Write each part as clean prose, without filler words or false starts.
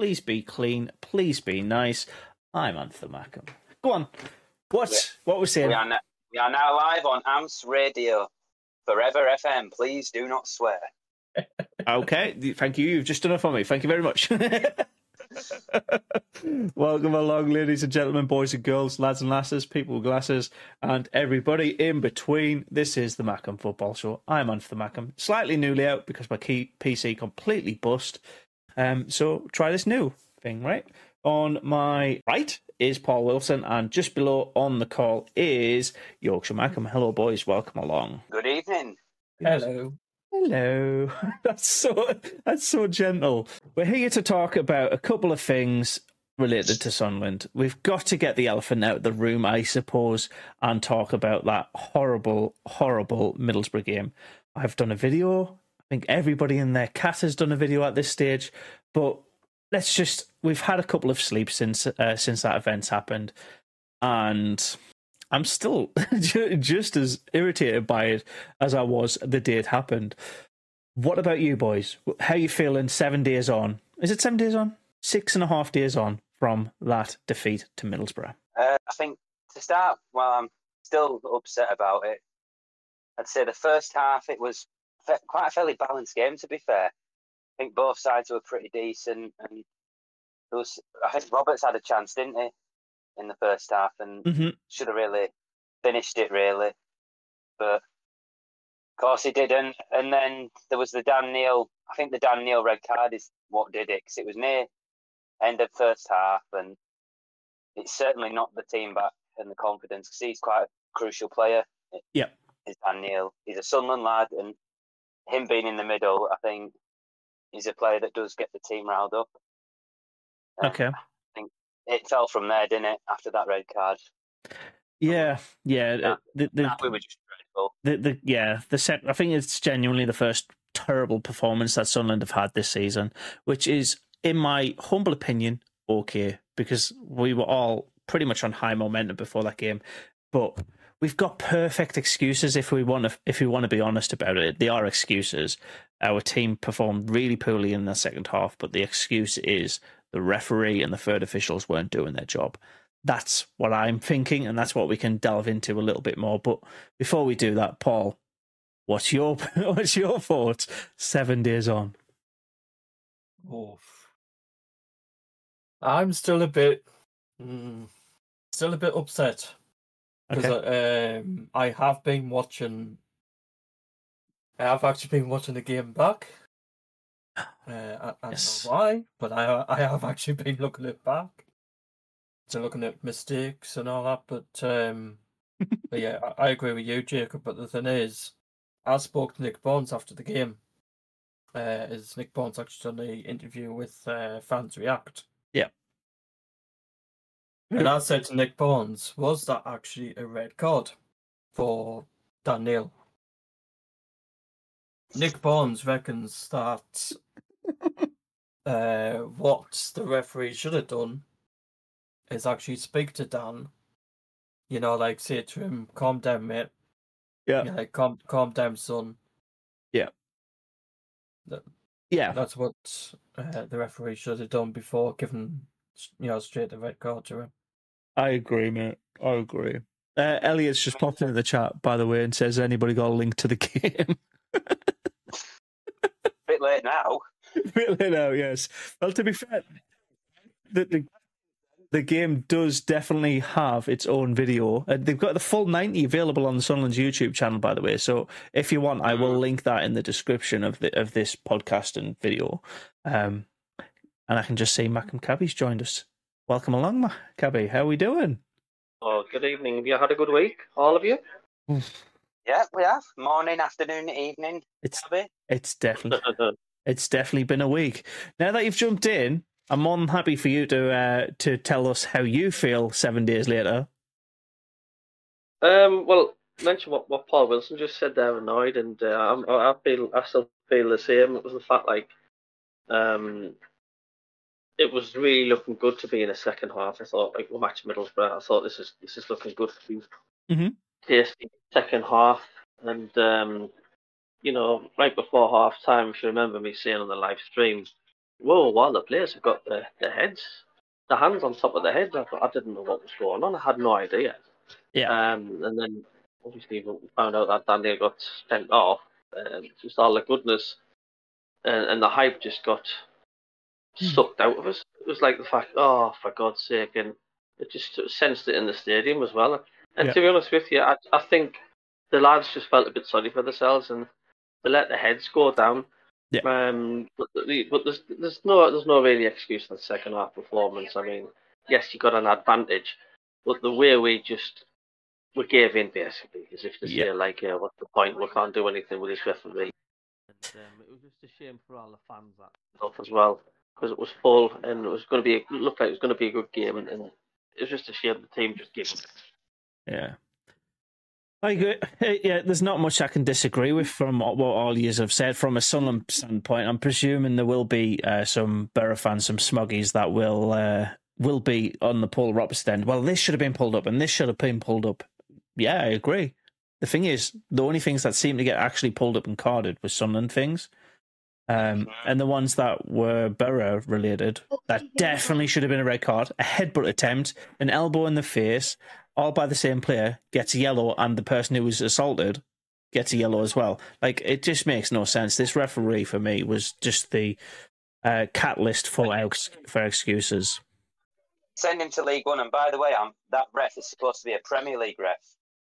Please be clean. Please be nice. I'm Anthony Mackem. Go on. What we're saying? We are now live on AMS Radio, Forever FM. Please do not swear. Okay. Thank you. You've just done it for me. Thank you very much. Welcome along, ladies and gentlemen, boys and girls, lads and lasses, people with glasses, and everybody in between. This is the Mackem Football Show. I'm Anthony Mackem. Slightly newly out because my key PC completely bust. So try this new thing, right? On my right is Paul Wilson, and just below on the call is Yorkshire Malcolm. Hello, boys. Welcome along. Good evening. Hello. Hello. That's so gentle. We're here to talk about a couple of things related to Sunderland. We've got to get the elephant out of the room, I suppose, and talk about that horrible, horrible Middlesbrough game. I've done a video. I think everybody and their cat has done a video at this stage, but let's just... We've had a couple of sleeps since that event's happened, and I'm still just as irritated by it as I was the day it happened. What about you, boys? How are you feeling 7 days on? Is it 7 days on? 6.5 days on from that defeat to Middlesbrough. I think to start, while I'm still upset about it, I'd say the first half, it was quite a fairly balanced game, to be fair. I think both sides were pretty decent, and I think Roberts had a chance, didn't he, in the first half, and should have really finished it, really. But, of course, he didn't. And then there was the Dan Neil. I think the Dan Neil red card is what did it, because it was near end of first half, and it's certainly knocked the team back and the confidence, because he's quite a crucial player. Yeah. It's Dan Neil. He's a Sunderland lad, and him being in the middle, I think, he's a player that does get the team riled up. Okay. I think it fell from there, didn't it, after that red card? Yeah. We were just dreadful. I think it's genuinely the first terrible performance that Sunderland have had this season, which is, in my humble opinion, okay, because we were all pretty much on high momentum before that game. But we've got perfect excuses if we want to be honest about it. They are excuses. Our team performed really poorly in the second half, but the excuse is the referee and the third officials weren't doing their job. That's what I'm thinking, and that's what we can delve into a little bit more. But before we do that, Paul, what's your thoughts 7 days on? Oof. I'm still a bit upset because I have actually been watching the game back. I don't know why, but I have actually been looking at back to looking at mistakes and all that. But, but yeah, I agree with you, Jacob. But the thing is, I spoke to Nick Barnes after the game. Is Nick Barnes actually done the interview with Fans React? Yeah. And I said to Nick Barnes, was that actually a red card for Dan Neil? Nick Barnes reckons that what the referee should have done is actually speak to Dan, you know, like say to him, calm down, mate. Yeah. You know, like, calm down, son. Yeah. That's what the referee should have done before giving, you know, straight the red card to him. I agree, mate. I agree. Elliot's just popped into the chat, by the way, and says, anybody got a link to the game? A bit late now, yes. Well, to be fair, the game does definitely have its own video. They've got the full 90 available on the Sunderland's YouTube channel, by the way. So if you want, I will link that in the description of this podcast and video. And I can just see Mackem Cabby's joined us. Welcome along, Cabby. How are we doing? Oh, good evening. Have you had a good week, all of you? Yeah, we have. Morning, afternoon, evening. It's definitely been a week. Now that you've jumped in, I'm more than happy for you to tell us how you feel 7 days later. Well, mention what Paul Wilson just said there, annoyed, and I still feel the same. It was the fact, like, it was really looking good to be in the second half. I thought, like, we'll match Middlesbrough. I thought this is looking good for you. Tasty second half, and you know, right before half time, if you remember me saying on the live stream, Whoa, while the players have got their heads, the hands on top of their heads. I didn't know what was going on. I had no idea. Yeah. And then obviously we found out that Dan Neil got sent off. Just all the goodness and the hype just got sucked out of us. It was like the fact, oh, for God's sake. And it just sort of sensed it in the stadium as well. And to be honest with you, I think the lads just felt a bit sorry for themselves and they let their heads go down. Yeah. But there's no really excuse in the second half performance. I mean, yes, you got an advantage, but the way we gave in basically, as if to say like, yeah, what's the point? We can't do anything with this referee. And it was just a shame for all the fans that stuff as well, because it was full and it was going to be looked like it was going to be a good game, and it was just a shame the team just gave in. Yeah. I agree. Yeah, there's not much I can disagree with from what all yous have said. From a Sunderland standpoint, I'm presuming there will be some Borough fans, some smoggies that will be on the Paul Roberts stand. Well, this should have been pulled up and this should have been pulled up. Yeah, I agree. The thing is, the only things that seemed to get actually pulled up and carded were Sunderland things. And the ones that were Borough related, that definitely should have been a red card, a headbutt attempt, an elbow in the face, all by the same player, gets a yellow, and the person who was assaulted gets a yellow as well. Like, it just makes no sense. This referee, for me, was just the catalyst for excuses. Send him to League One, and by the way, that ref is supposed to be a Premier League ref.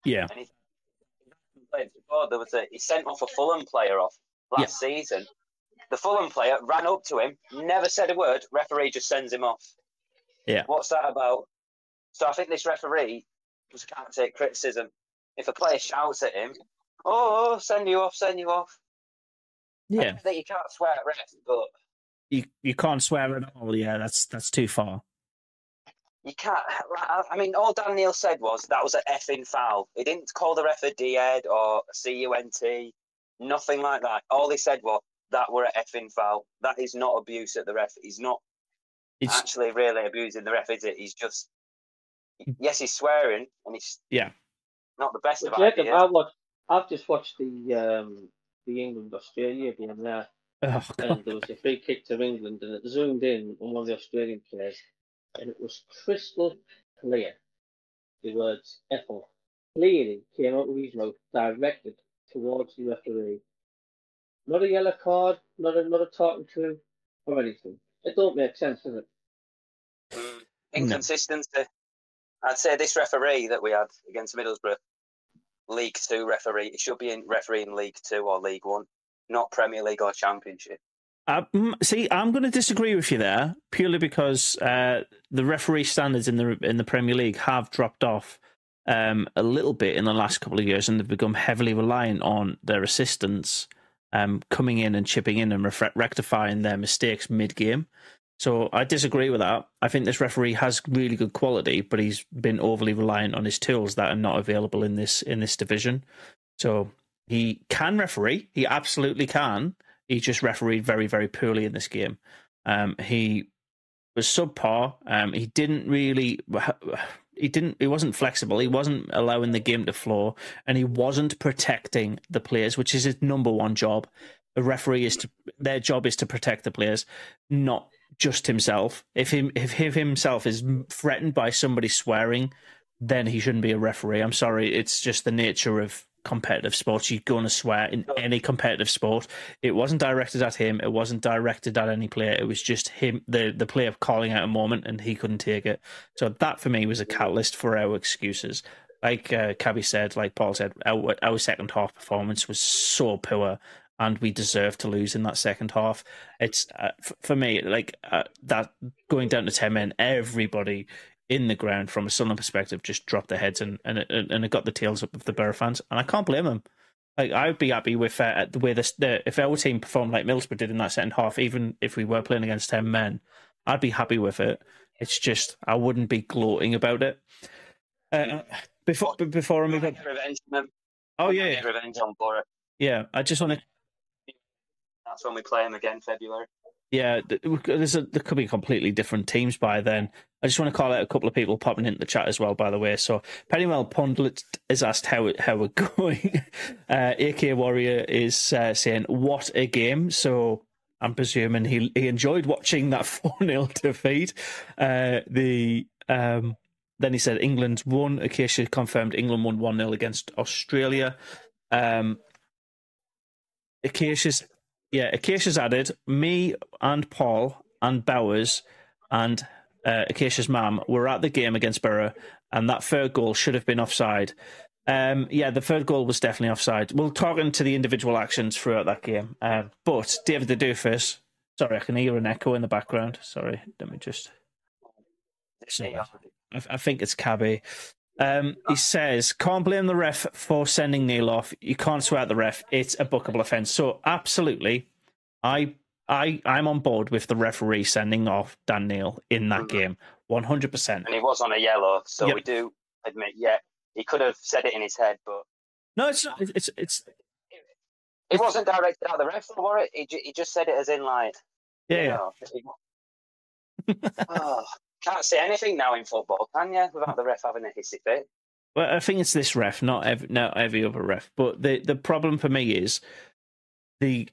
Yeah. And he sent off a Fulham player off last season. The Fulham player ran up to him, never said a word, referee just sends him off. Yeah. What's that about? So I think this referee just can't take criticism. If a player shouts at him, oh, send you off. Yeah. I think you can't swear at refs, but... You can't swear at all, yeah, that's too far. You can't... I mean, all Dan Neil said was that was an effing foul. He didn't call the ref a D-head or a C-U-N-T, nothing like that. All he said was, that were an effing foul. That is not abuse at the ref. He's not actually really abusing the ref, is it? He's just... Yes, he's swearing, and he's not the best of ideas. I've just watched the England-Australia game there. Oh, and there was a free kick to England, and it zoomed in on one of the Australian players, and it was crystal clear. The words F off clearly came out of his mouth, directed towards the referee. Not a yellow card, not a talking to, or anything. It don't make sense, does it? Inconsistency. I'd say this referee that we had against Middlesbrough, League 2 referee, it should be in referee in League 2 or League 1, not Premier League or Championship. See, I'm going to disagree with you there, purely because the referee standards in the Premier League have dropped off a little bit in the last couple of years, and they've become heavily reliant on their assistants coming in and chipping in and rectifying their mistakes mid-game. So I disagree with that. I think this referee has really good quality, but he's been overly reliant on his tools that are not available in this division. So he can referee. He absolutely can. He just refereed very, very poorly in this game. He was subpar. He didn't really... He wasn't flexible. He wasn't allowing the game to flow, and he wasn't protecting the players, which is his number one job. A referee their job is to protect the players, not just himself. If he himself is threatened by somebody swearing, then he shouldn't be a referee. I'm sorry, it's just the nature of competitive sports. You're going to swear in any competitive sport. It wasn't directed at him. It wasn't directed at any player. It was just him, the player calling out a moment, and he couldn't take it. So that for me was a catalyst for our excuses. Like Cabby said, like Paul said, our second half performance was so poor, and we deserved to lose in that second half. It's for me like that going down to 10 men, everybody in the ground from a Sunderland perspective just dropped their heads and it got the tails up of the Borough fans, and I can't blame them. Like, I'd be happy with the way if our team performed like Middlesbrough did in that second half, even if we were playing against 10 men, I'd be happy with it. It's just I wouldn't be gloating about it. Before I move on, revenge on Borough. Yeah, I just want to. That's when we play them again, February. Yeah, there could be completely different teams by then. I just want to call out a couple of people popping into the chat as well, by the way. So Pennywell Pundit is asked how we're going. AK Warrior is saying, what a game. So I'm presuming he enjoyed watching that 4-0 defeat. Then he said England won. Acacia confirmed England won 1-0 against Australia. Acacia's added, me and Paul and Bowers and Acacia's mum were at the game against Borough, and that third goal should have been offside. The third goal was definitely offside. We'll talk into the individual actions throughout that game. But David the Doofus, sorry, I can hear an echo in the background. Sorry, let me just... I think it's Cabby. He says, can't blame the ref for sending Neil off. You can't swear at the ref. It's a bookable offence. So absolutely, I'm on board with the referee sending off Dan Neil in that game, 100%. And he was on a yellow, so yep. We do admit, he could have said it in his head, but... No, it's not. It wasn't directed at the ref, or it? He just said it as in, like... Can't say anything now in football, can you? Without the ref having a hissy fit. Well, I think it's this ref, not every other ref. But the problem for me is the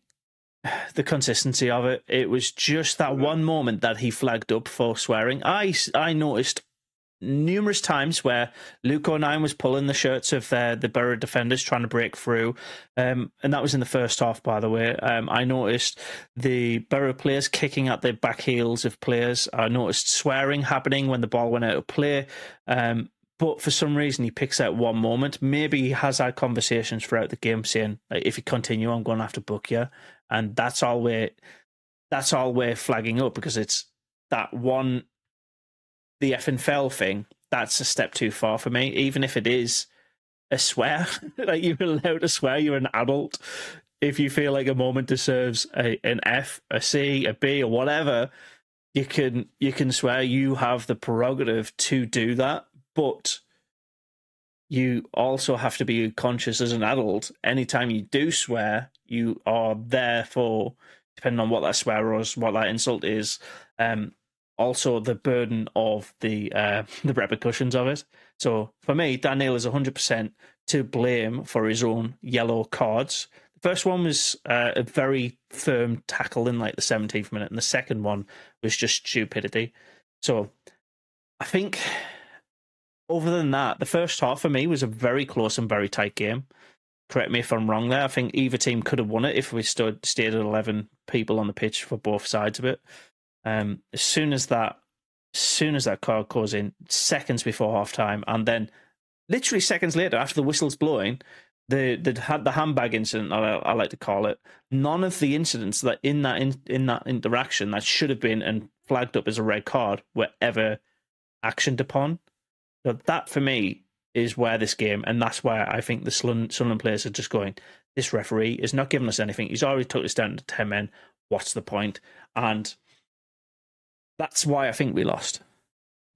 consistency of it. It was just that one moment that he flagged up for swearing. I noticed numerous times where Luke O'Neill was pulling the shirts of the Borough defenders trying to break through. And that was in the first half, by the way. I noticed the Borough players kicking at the back heels of players. I noticed swearing happening when the ball went out of play. But for some reason, he picks out one moment. Maybe he has had conversations throughout the game saying, if you continue, I'm going to have to book you. And that's all we're flagging up, because it's that one... The effing fell thing, that's a step too far for me, even if it is a swear. Like, you're allowed to swear, you're an adult. If you feel like a moment deserves an F, a C, a B, or whatever, you can swear. You have the prerogative to do that, but you also have to be conscious as an adult. Anytime you do swear, you are therefore, depending on what that swear is, what that insult is, also the burden of the repercussions of it. So for me, Dan Neil is 100% to blame for his own yellow cards. The first one was a very firm tackle in like the 17th minute, and the second one was just stupidity. So I think other than that, the first half for me was a very close and very tight game. Correct me if I'm wrong there. I think either team could have won it if we stayed at 11 people on the pitch for both sides of it. As soon as that card goes in, seconds before half time, and then literally seconds later, after the whistle's blowing, the handbag incident, I like to call it. None of the incidents that in that interaction that should have been and flagged up as a red card were ever actioned upon. So that for me is where this game, and that's why I think the Sunderland players are just going, this referee is not giving us anything. He's already took us down to 10 men. What's the point? And that's why I think we lost.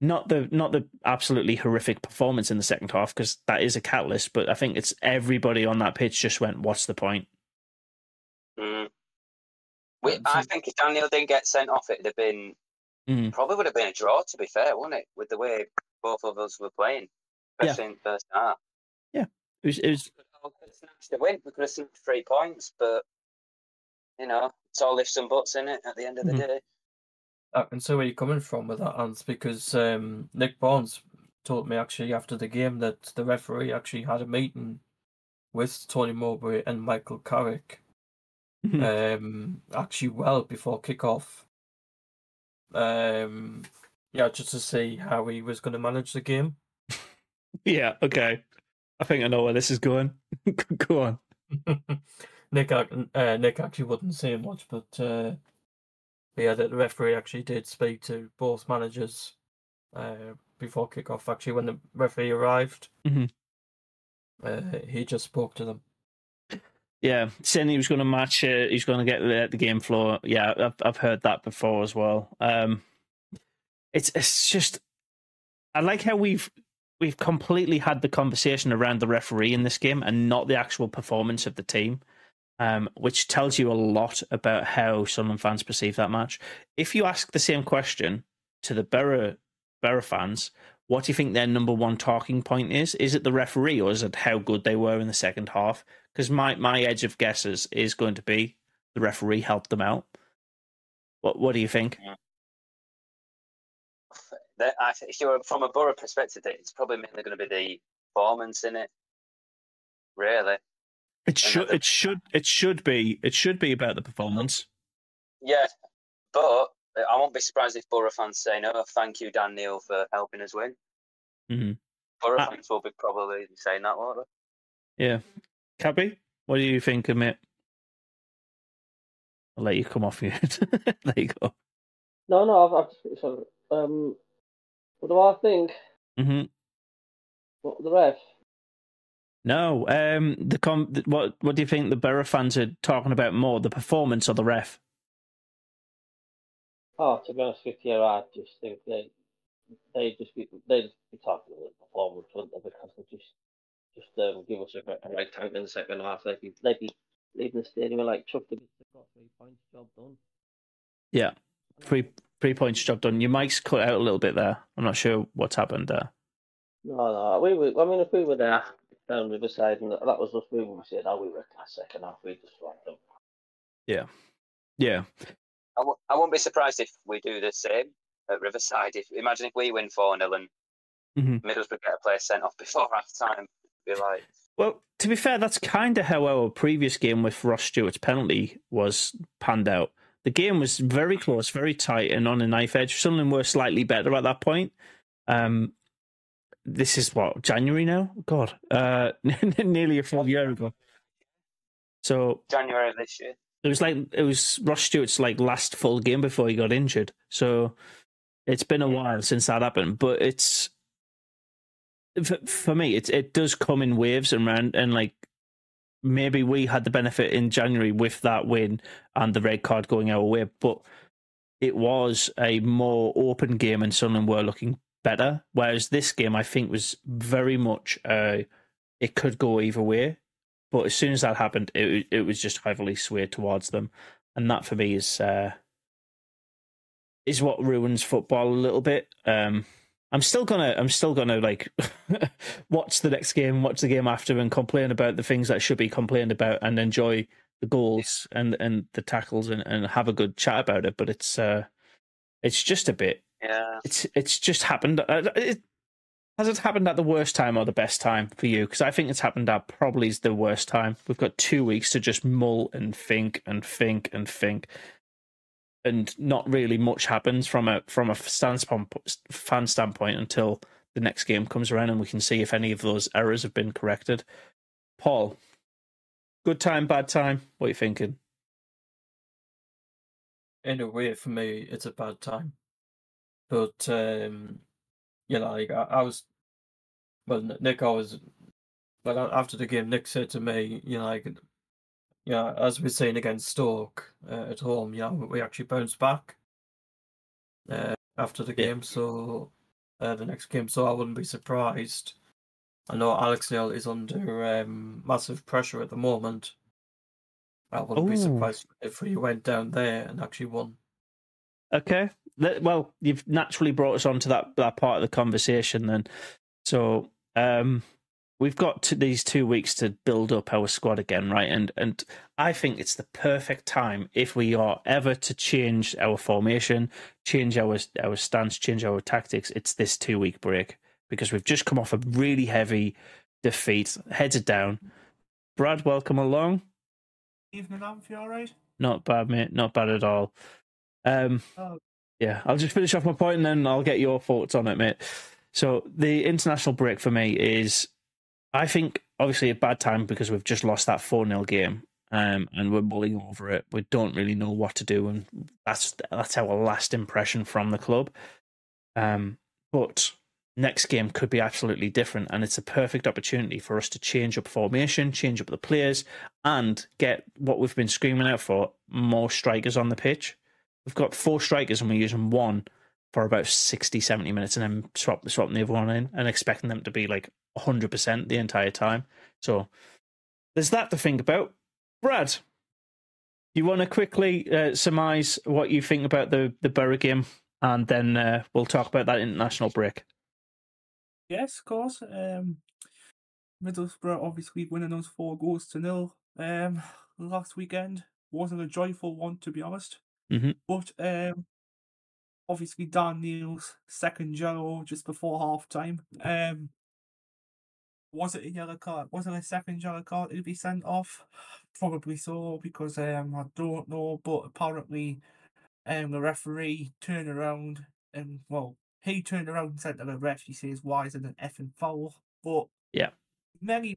Not the absolutely horrific performance in the second half, because that is a catalyst, but I think it's everybody on that pitch just went, what's the point? Mm. I think if Dan Neil didn't get sent off, it would have been... Probably would have been a draw, to be fair, wouldn't it? With the way both of us were playing, especially in the first half. Yeah. It was... We could have snatched a win. We could have snatched 3 points, but, it's all ifs and buts in it at the end of the day. I can see where you're coming from with that, Ants, because Nick Barnes told me actually after the game that the referee actually had a meeting with Tony Mowbray and Michael Carrick actually well before kick-off. Just to see how he was going to manage the game. Yeah, okay. I think I know where this is going. Go on. Nick actually wouldn't say much, but... that the referee actually did speak to both managers before kick-off. Actually, when the referee arrived, he just spoke to them. Yeah, saying he was going to match it, he's going to get the game floor. Yeah, I've heard that before as well. It's just, I like how we've completely had the conversation around the referee in this game and not the actual performance of the team. Which tells you a lot about how Sunderland fans perceive that match. If you ask the same question to the Borough fans, what do you think their number one talking point is? Is it the referee, or is it how good they were in the second half? Because my edge of guesses is going to be the referee helped them out. What do you think? If you were from a Borough perspective, it's probably mainly going to be the performance in it. Really, it should be about the performance. Yeah, but I won't be surprised if Borough fans say no. Thank you, Dan Neil, for helping us win. Mm-hmm. Borough fans will be probably saying that, won't they? Yeah, Cabby, what do you think of it? I'll let you come off mute. There you go. No, what do I think? Mm-hmm. What the ref? No, what do you think the Borough fans are talking about more, the performance or the ref? Oh, to be honest with you, I just think they just be talking about the performance, wouldn't they? Because they just give us a red tank in the second half. They'd be leaving the stadium and like chuffed a bit. They've got 3 points, job done. Yeah, three points, job done. Your mic's cut out a little bit there. I'm not sure what's happened there. No, if we were there down Riverside and that was us, we would say that we were class second half. We just wiped them. Yeah. I won't be surprised if we do the same at Riverside. Imagine if we win 4-0 and Middlesbrough get a player sent off before half time. It'd be like... Well, to be fair, that's kind of how our previous game with Ross Stewart's penalty was panned out. The game was very close, very tight, and on a knife edge. Sunderland were slightly better at that point. This is what, January now? God, nearly a full year ago. So January of this year. It was Ross Stewart's last full game before he got injured. So it's been a while since that happened. But it's for me, it does come in waves and round, and maybe we had the benefit in January with that win and the red card going our way, but it was a more open game and Sunderland were looking better. Whereas this game, I think, was very much it could go either way. But as soon as that happened, it was just heavily swayed towards them, and that for me is what ruins football a little bit. I'm still gonna watch the next game, watch the game after, and complain about the things that should be complained about, and enjoy the goals and the tackles and have a good chat about it. But it's just a bit. Yeah. It's just happened. Has it happened at the worst time or the best time for you? Because I think it's happened at probably the worst time. We've got 2 weeks to just mull and think, and not really much happens from a fan standpoint until the next game comes around and we can see if any of those errors have been corrected. Paul, good time, bad time? What are you thinking? In a way, for me, it's a bad time, but. After the game, Nick said to me, as we've seen against Stoke at home, we actually bounced back after the game. Yeah. So the next game, so I wouldn't be surprised. I know Alex Neil is under massive pressure at the moment. I wouldn't be surprised if we went down there and actually won. Okay. Well, you've naturally brought us on to that part of the conversation then. So we've got these 2 weeks to build up our squad again, right? And I think it's the perfect time if we are ever to change our formation, change our stance, change our tactics. It's this 2 week break because we've just come off a really heavy defeat, heads are down. Brad, welcome along. Evening, Amf, you all right? Not bad, mate. Not bad at all. Yeah, I'll just finish off my point and then I'll get your thoughts on it, mate. So the international break for me is, I think, obviously a bad time because we've just lost that 4-0 game and we're mulling over it. We don't really know what to do, and that's our last impression from the club. But next game could be absolutely different, and it's a perfect opportunity for us to change up formation, change up the players, and get what we've been screaming out for, more strikers on the pitch. We've got 4 strikers and we're using one for about 60, 70 minutes and then swapping the other one in and expecting them to be 100% the entire time. So there's that to think about. Brad, you want to quickly surmise what you think about the Borough game, and then we'll talk about that international break. Yes, of course. Middlesbrough obviously winning those 4-0 last weekend wasn't a joyful one, to be honest. But obviously Dan Neil's second yellow just before half time. Was it a yellow card? Was it a second yellow card to be sent off? Probably so, because I don't know, but apparently the referee turned around and, well, he turned around and said to the ref, he says, why is it an effing foul? But yeah, many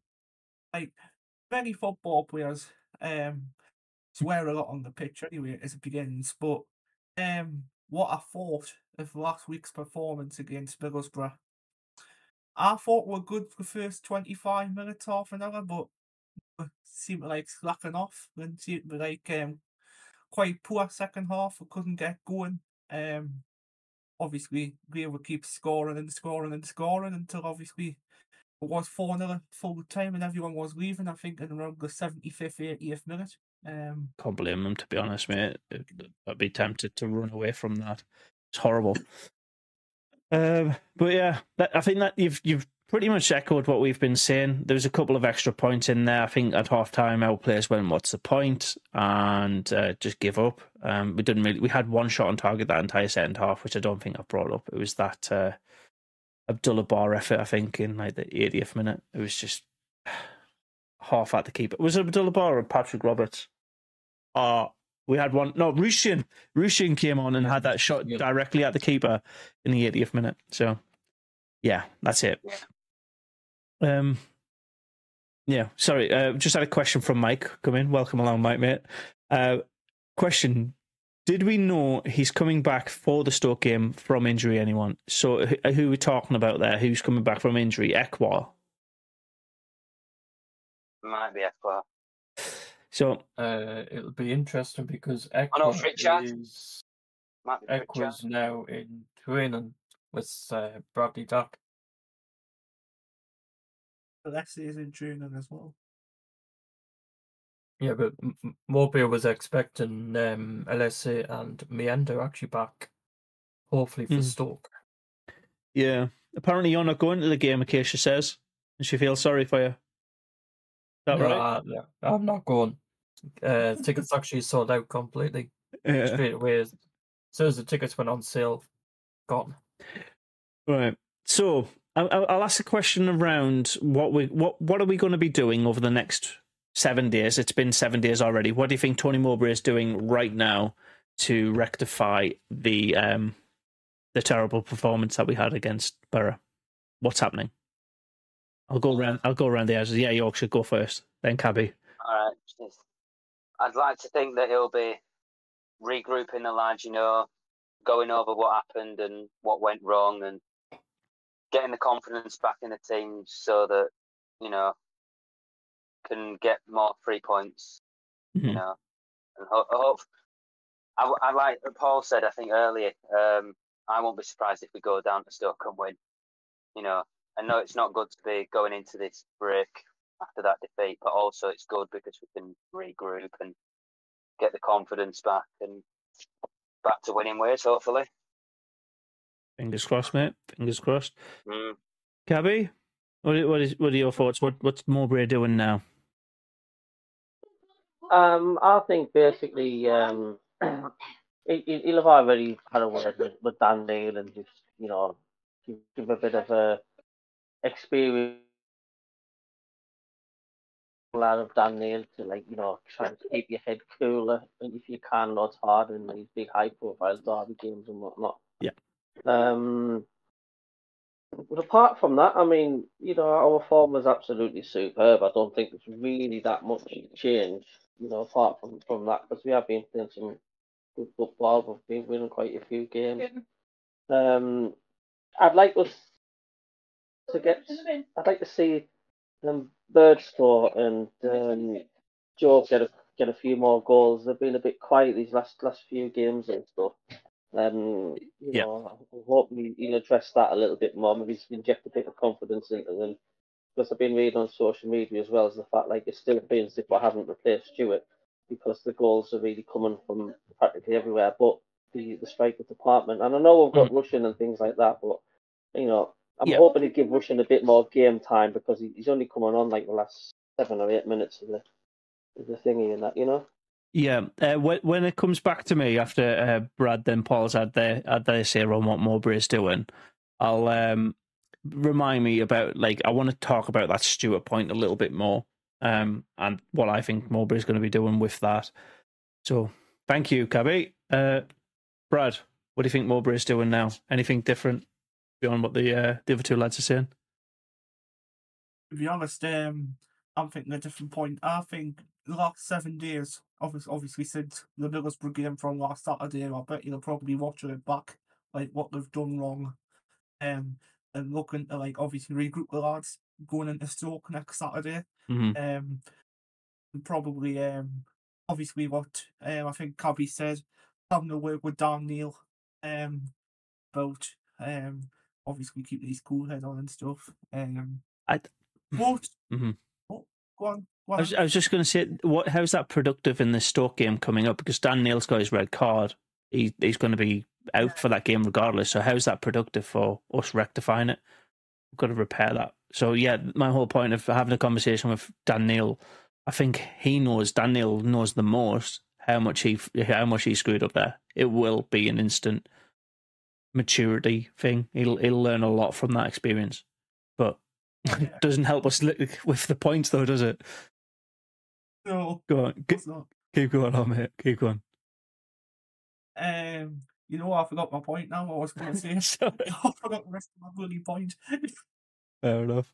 football players swear a lot on the pitch anyway as it begins. But what I thought of last week's performance against Middlesbrough, I thought we were good for the first 25 minutes, half an hour, but seemed to like slacking off and seemed to like quite poor second half. We couldn't get going. Obviously, we would keep scoring until obviously it was 4-0 full time and everyone was leaving, I think, in around the 75th, 80th minute. Can't blame them, to be honest, mate. I'd be tempted to run away from that. It's horrible. But yeah, I think that you've pretty much echoed what we've been saying. There was a couple of extra points in there. I think at half time our players went, "What's the point?" and just give up. We had one shot on target that entire second half, which I don't think I've brought up. It was that Abdoullah Ba effort, I think, in like the 80th minute. It was just half at the keeper. Was it Abdoullah Ba or Patrick Roberts? We had one. No, Rusyn. Rusyn came on and had that shot directly at the keeper in the 80th minute. So, yeah, that's it. Yeah, sorry. Just had a question from Mike. Come in. Welcome along, Mike, mate. Question. Did we know he's coming back for the Stoke game from injury, anyone? So, who are we talking about there? Who's coming back from injury? Ekwar? Might be Ekwar. So it'll be interesting because Ekwar is now in training with Bradley Dack. Alessi is in training as well. Yeah, but Mowbray was expecting Alessi and Meander actually back, hopefully for Stoke. Yeah, apparently you're not going to the game, Acacia says, and she feels sorry for you. Is that right? No, I'm not going. Tickets actually sold out completely straight away. As soon as the tickets went on sale, gone. Right. So I'll ask a question around what are we going to be doing over the next 7 days? It's been 7 days already. What do you think Tony Mowbray is doing right now to rectify the terrible performance that we had against Borough? What's happening? I'll go around the houses. Yeah, Yorkshire, go first. Then Cabby. All right. I'd like to think that he'll be regrouping the lads, going over what happened and what went wrong and getting the confidence back in the team so that, can get more 3 points, And hope. I like Paul said, I think earlier, I won't be surprised if we go down to Stoke and win. I know it's not good to be going into this break after that defeat, but also it's good because we can regroup and get the confidence back and back to winning ways, hopefully. Fingers crossed, mate. Fingers crossed. Gabby, what are your thoughts? What's Mowbray doing now? I think basically he'll have already had a word with Dan Neil and just, give a bit of a experience out of Dan Neil to try to keep your head cooler and if you can, not hard in these big high profile derby games and whatnot. Yeah. But apart from that, our form was absolutely superb. I don't think there's really that much change, apart from that, because we have been playing some good football. We've been winning quite a few games. I'd like us to see Birdstore and Joe get a few more goals. They've been a bit quiet these last few games and stuff. I'm hoping he'll address that a little bit more. Maybe he's inject a bit of confidence into them. Because I've been reading on social media as well as the fact it's still feels as if I haven't replaced Stewart because the goals are really coming from practically everywhere but the striker department. And I know we've got Rusyn and things like that, but I'm hoping to give Rusyn a bit more game time because he's only coming on the last 7 or 8 minutes of the thingy and that. Yeah, when it comes back to me after Brad then Paul's had their say on what Mowbray is doing, I'll remind me about, like, I want to talk about that Stewart point a little bit more, and what I think Mowbray is going to be doing with that. So thank you, Cabby. Brad, what do you think Mowbray is doing now? Anything different beyond what the other two lads are saying? To be honest, I'm thinking a different point. I think the last 7 days, obviously since the Middlesbrough game from last Saturday, I bet you'll probably watch it back, like what they've done wrong, and looking to, like, obviously regroup the lads going into Stoke next Saturday. Mm-hmm. Probably obviously what I think Cabby said, having a word with Dan Neil about obviously keeping his cool head on and stuff. What? Mm-hmm. Oh, go on. I was just going to say, how's that productive in this Stoke game coming up? Because Dan Neil's got his red card. He's going to be out for that game regardless. So how's that productive for us rectifying it? We've got to repair that. So yeah, my whole point of having a conversation with Dan Neil, I think Dan Neil knows the most how much he screwed up there. It will be an instant maturity thing. He'll learn a lot from that experience. But it doesn't help us with the points though, does it? No, go on. Keep going on, mate. Keep going. You know, I forgot my point now. I was going to say, I forgot the rest of my bloody point. Fair enough.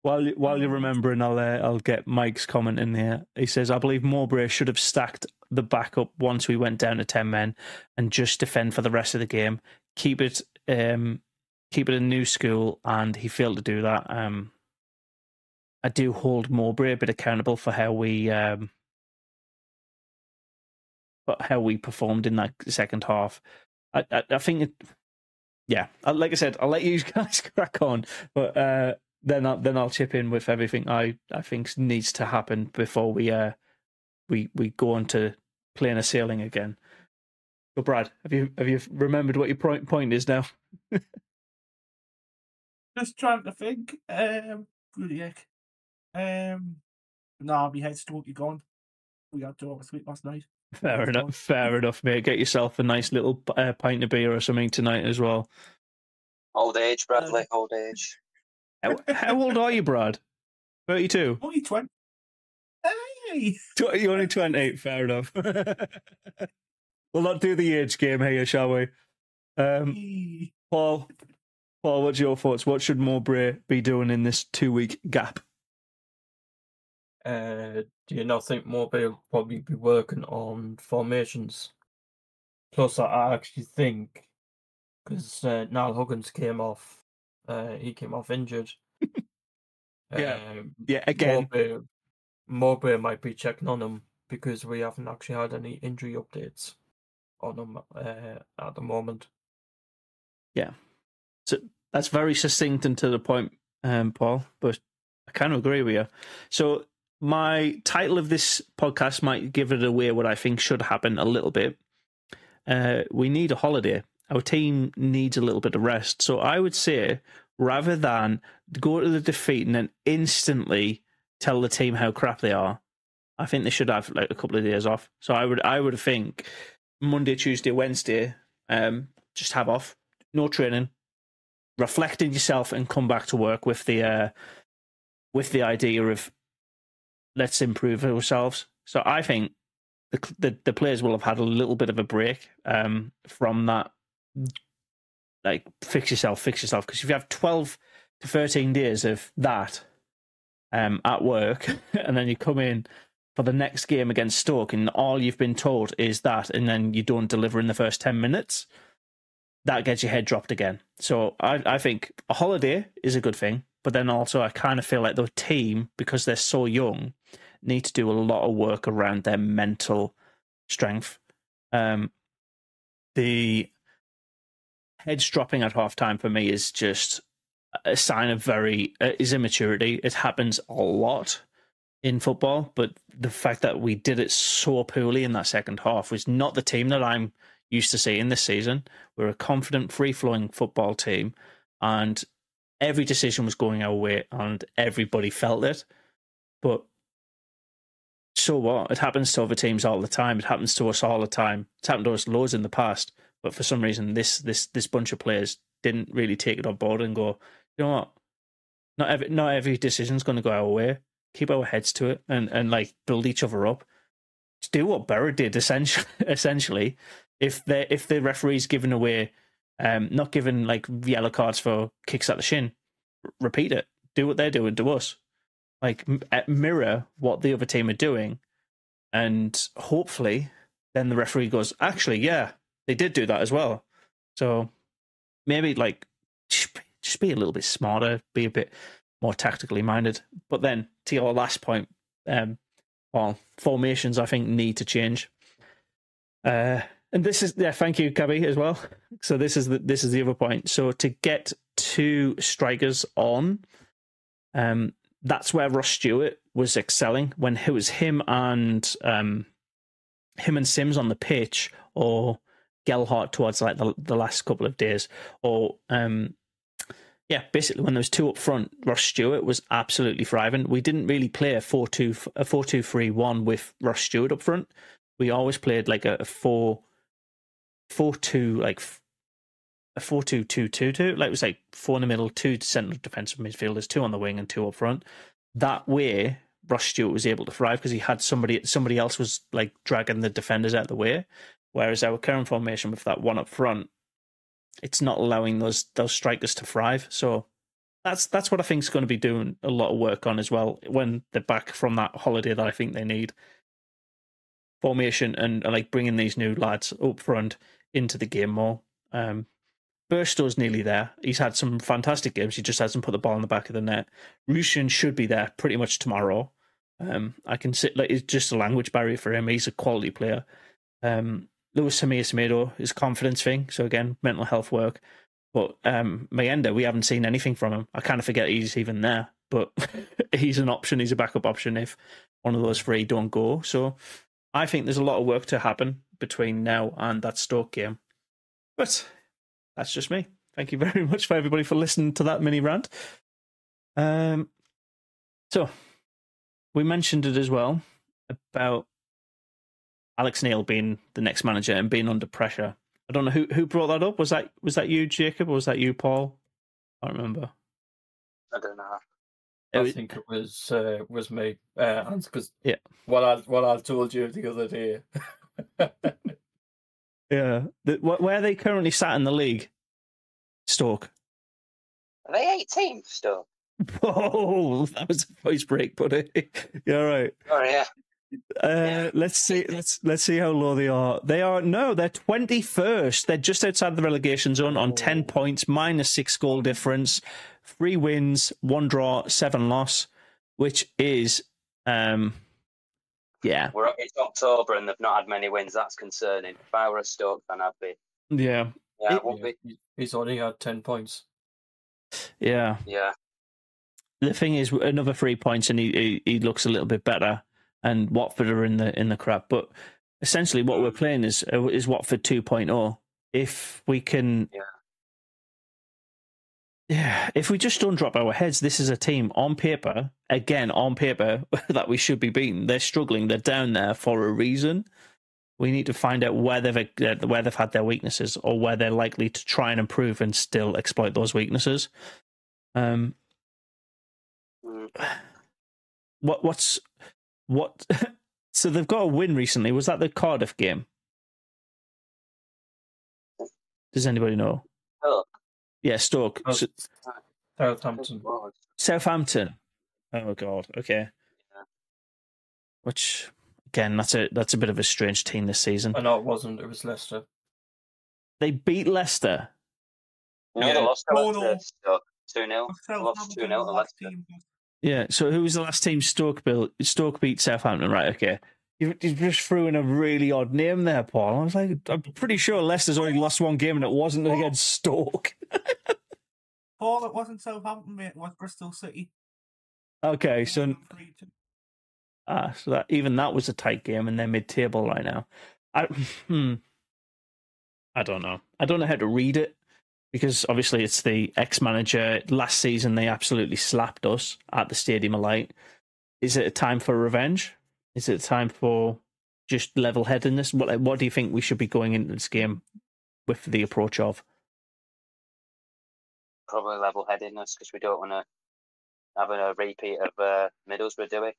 While you're remembering, I'll get Mike's comment in here. He says, "I believe Mowbray should have stacked the backup once we went down to 10 men, and just defend for the rest of the game. Keep it a new school," and he failed to do that. I do hold Mowbray a bit accountable for how we performed in that second half. I think, like I said, I'll let you guys crack on, but then I'll chip in with everything I think needs to happen before we go on to plainer sailing again. So, Brad, have you remembered what your point is now? Just trying to think. Bloody heck. Nah, my head's totally gone. We had 2 hours sleep last night. Fair enough, mate. Get yourself a nice little pint of beer or something tonight as well. Old age, Bradley. Old age. How old are you, Brad? 32. Only 20. Hey, you're only 28. Fair enough. We'll not do the age game here, shall we? Paul, what's your thoughts? What should Mowbray be doing in this 2-week gap? Do you not think Mowbray will probably be working on formations? Plus, I actually think, because Niall Huggins came off, he came off injured. Yeah, again. Mowbray might be checking on him, because we haven't actually had any injury updates on him at the moment. Yeah. So that's very succinct and to the point, Paul, but I kind of agree with you. So my title of this podcast might give it away what I think should happen a little bit. We need a holiday. Our team needs a little bit of rest. So I would say, rather than go to the defeat and then instantly tell the team how crap they are, I think they should have like a couple of days off. So I would think Monday, Tuesday, Wednesday, just have off, no training, reflect on yourself, and come back to work with the idea of let's improve ourselves. So I think the players will have had a little bit of a break from that. Like fix yourself, because if you have 12 to 13 days of that at work, and then you come in for the next game against Stoke, and all you've been told is that, and then you don't deliver in the first 10 minutes, that gets your head dropped again. So I think a holiday is a good thing, but then also I kind of feel like the team, because they're so young, need to do a lot of work around their mental strength. The heads dropping at halftime for me is just a sign of is immaturity. It happens a lot in football, but the fact that we did it so poorly in that second half was not the team that I'm used to seeing this season. We're a confident, free-flowing football team, and every decision was going our way, and everybody felt it. But so what? It happens to other teams all the time. It happens to us all the time. It's happened to us loads in the past. But for some reason, this bunch of players didn't really take it on board and go, you know what? Not every decision's going to go our way. Keep our heads to it and like build each other up. Just do what Berra did essentially. If the referee's giving away, not giving like yellow cards for kicks at the shin, repeat it. Do what they're doing to us. Like mirror what the other team are doing, and hopefully then the referee goes, actually, yeah, they did do that as well. So maybe like just be a little bit smarter, be a bit more tactically minded. But then to your last point, well, formations I think need to change. And this is, yeah, thank you, Gabby, as well. So this is the other point. So to get two strikers on, that's where Ross Stewart was excelling when it was him and Sims on the pitch, or Gelhart towards like the last couple of days, or yeah, basically when there was two up front, Ross Stewart was absolutely thriving. We didn't really play a 4-2-3-1 with Ross Stewart up front. We always played like a 4-2, like a 4-2-2-2-2, like it was like four in the middle, two central defensive midfielders, two on the wing, and two up front. That way, Ross Stewart was able to thrive because he had somebody else was like dragging the defenders out of the way. Whereas our current formation with that one up front, it's not allowing those strikers to thrive. So that's what I think is going to be doing a lot of work on as well when they're back from that holiday that I think they need. Formation and like bringing these new lads up front into the game more. Burstow's nearly there. He's had some fantastic games. He just hasn't put the ball in the back of the net. Rusyn should be there pretty much tomorrow. I can sit like it's just a language barrier for him. He's a quality player. Lewis Semedo is confidence thing. So again, mental health work. But Mayenda, we haven't seen anything from him. I kind of forget he's even there. But he's an option. He's a backup option if one of those three don't go. So I think there's a lot of work to happen between now and that Stoke game. But that's just me. Thank you very much for everybody for listening to that mini rant. So we mentioned it as well about Alex Neil being the next manager and being under pressure. I don't know who brought that up. Was that you, Jacob, or was that you, Paul? I can't remember. I don't know. I think it was me. Because yeah, what I told you the other day. Yeah, where are they currently sat in the league? Stoke. Are they 18th still? Whoa, that was a voice break, buddy. You're right. Oh yeah. Yeah. Let's see how low they are. They're 21st. They're just outside the relegation zone on 10 points, minus 6 goal difference, 3 wins, 1 draw, 7 loss, which is yeah. It's October and they've not had many wins. That's concerning. If I were a Stoke fan, I'd be I won't be. He's only had 10 points. Yeah. Yeah. The thing is, another 3 points and he looks a little bit better. And Watford are in the crap, but essentially what we're playing is Watford 2.0. If we can, if we just don't drop our heads, this is a team on paper that we should be beating. They're struggling. They're down there for a reason. We need to find out where they've had their weaknesses or where they're likely to try and improve and still exploit those weaknesses. What? So they've got a win recently. Was that the Cardiff game? Does anybody know? Stoke. Yeah, Stoke. Southampton. Oh God. Okay. Yeah. Which again, that's a bit of a strange team this season. Oh, no, it wasn't. It was Leicester. They beat Leicester. No, yeah. They lost to Leicester. 2-0. Lost 2-0 to Leicester. Yeah, so who was the last team Stoke beat Southampton? Right, okay. You just threw in a really odd name there, Paul. I was like, I'm pretty sure Leicester's only lost one game and it wasn't against Stoke. Paul, it wasn't Southampton, mate. It was Bristol City. Okay, so... that was a tight game and they're mid-table right now. I don't know. I don't know how to read it. Because obviously it's the ex-manager. Last season they absolutely slapped us at the Stadium of Light. Is it a time for revenge? Is it time for just level-headedness? What do you think we should be going into this game with the approach of? Probably level-headedness, because we don't want to have a repeat of Middlesbrough, do we?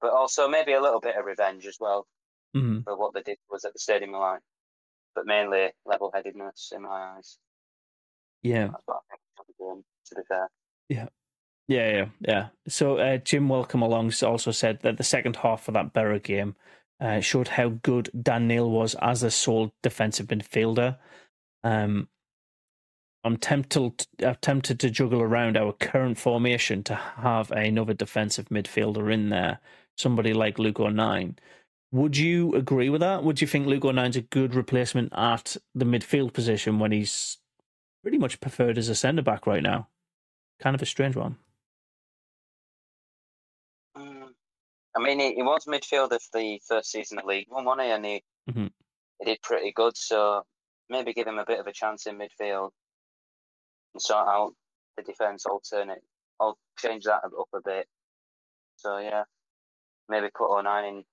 But also maybe a little bit of revenge as well for what they did was at the Stadium of Light. But mainly level-headedness in my eyes. Yeah. That's what I think of the game, to be fair. Yeah. So Jim Welcome Along also said that the second half of that Borough game showed how good Dan Neil was as a sole defensive midfielder. I'm tempted to juggle around our current formation to have another defensive midfielder in there, somebody like Luke O'Nien. Would you agree with that? Would you think Luke O'Nien's a good replacement at the midfield position when he's pretty much preferred as a centre-back right now? Kind of a strange one. I mean, he was midfielder for the first season of League One, wasn't he? And he did pretty good, so maybe give him a bit of a chance in midfield and sort out the defence, I'll change that up a bit. So, yeah, maybe put O'Nien in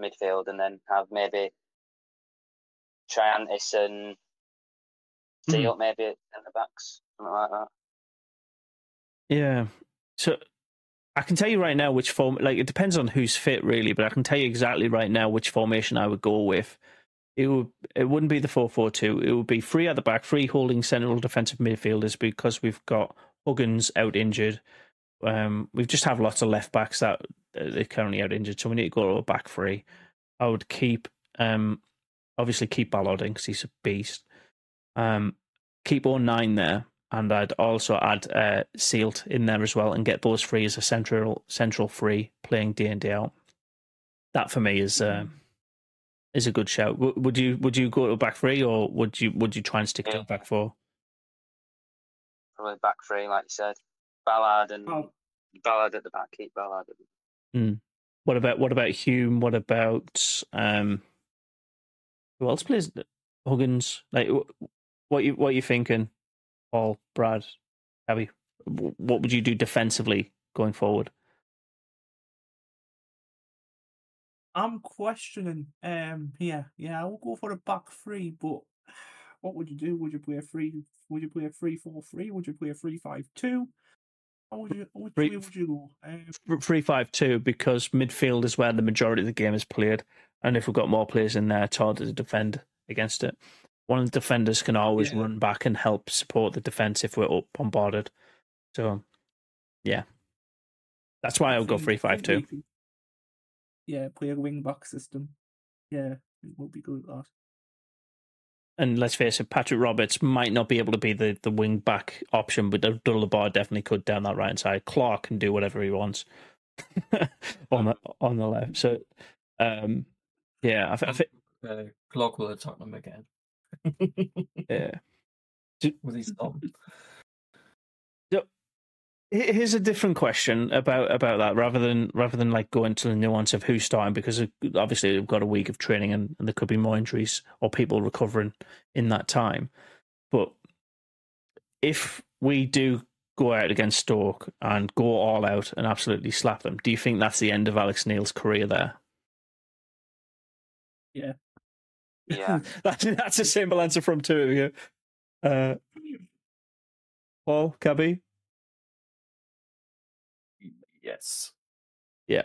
midfield and then have maybe Triantis and Steele maybe at the backs, something like that. Yeah, so I can tell you right now which form. Like, it depends on who's fit, really. But I can tell you exactly right now which formation I would go with. It wouldn't be the 4-4-2. It would be three at the back, three holding central defensive midfielders, because we've got Huggins out injured. We just have lots of left backs that they're currently out injured, so we need to go to a back three. I would keep, obviously keep Ballard in because he's a beast. Keep O'Nien there. And I'd also add Sealt in there as well and get those three as a central three playing day in, day out. That for me is a good shout. Would you go to back three or would you try and stick to back four? Probably back three, like you said. Ballard at the back. Keep Ballard at the back. What about Hume? What about who else plays Huggins? Like what are you thinking? Paul, Brad, Abby, what would you do defensively going forward? I'm questioning. I will go for a back three, but what would you do? Would you play a three? Would you play a 3-4-3? Would you play a 3-5-2? Or would you go? 3-5-2 because midfield is where the majority of the game is played, and if we've got more players in there, it's harder to defend against it. One of the defenders can always run back and help support the defence if we're up bombarded. So, yeah. That's why I'll go 3-5-2. Yeah, play a wing-back system. Yeah, it will be good at that. And let's face it, Patrick Roberts might not be able to be the wing-back option, but Abdoullah Ba definitely could down that right-hand side. Clark can do whatever he wants on the left. So, I think... Clark will attack them again. Yeah. With his thumb. So, here's a different question about that, rather than like going to the nuance of who's starting, because obviously we've got a week of training and there could be more injuries or people recovering in that time. But if we do go out against Stoke and go all out and absolutely slap them, do you think that's the end of Alex Neil's career there? Yeah. Yeah, that's a simple answer from two of you. Paul, Cabby? Yes. Yeah.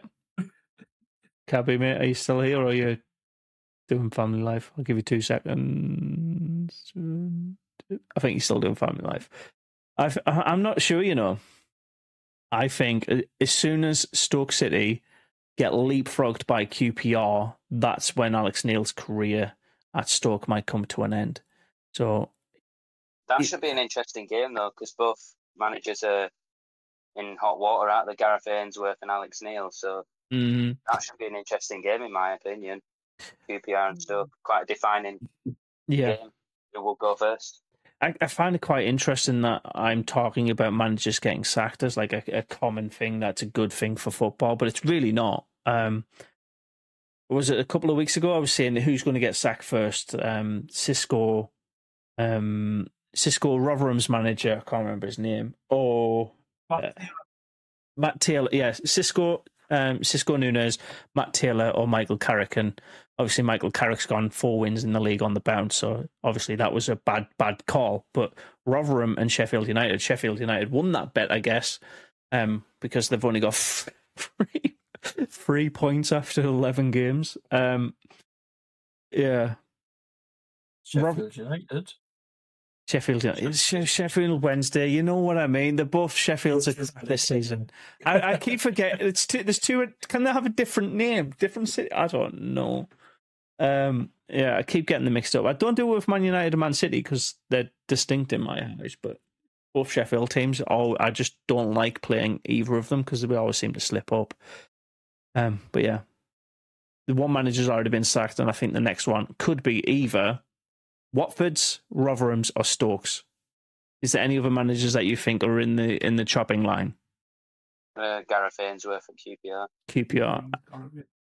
Cabby, mate, are you still here or are you doing family life? I'll give you 2 seconds. I think you're still doing family life. I'm not sure, you know. I think as soon as Stoke City get leapfrogged by QPR, that's when Alex Neil's career at Stoke might come to an end. So that should be an interesting game though, because both managers are in hot water, out there, Gareth Ainsworth and Alex Neil. So that should be an interesting game, in my opinion. QPR and Stoke, quite a defining game. Who will go first? I find it quite interesting that I'm talking about managers getting sacked as like a common thing that's a good thing for football, but it's really not. Was it a couple of weeks ago? I was saying who's going to get sacked first. Cisco Rotherham's manager, I can't remember his name, or Matt Taylor. Yeah, Cisco Cisco Nunes, Matt Taylor or Michael Carrick. And obviously Michael Carrick's gone 4 wins in the league on the bounce, so obviously that was a bad call. But Rotherham and Sheffield United won that bet, I guess, because they've only got three points after 11 games. Yeah. Sheffield United. Sheffield Wednesday. You know what I mean? They're both Sheffields this season. I keep forgetting. There's two. Can they have a different name? Different city? I don't know. Yeah, I keep getting them mixed up. I don't do it with Man United and Man City because they're distinct in my eyes, but both Sheffield teams, I just don't like playing either of them because they always seem to slip up. But yeah, the one manager's already been sacked, and I think the next one could be either Watford's, Rotherham's, or Stoke's. Is there any other managers that you think are in the chopping line? Gareth Ainsworth at QPR.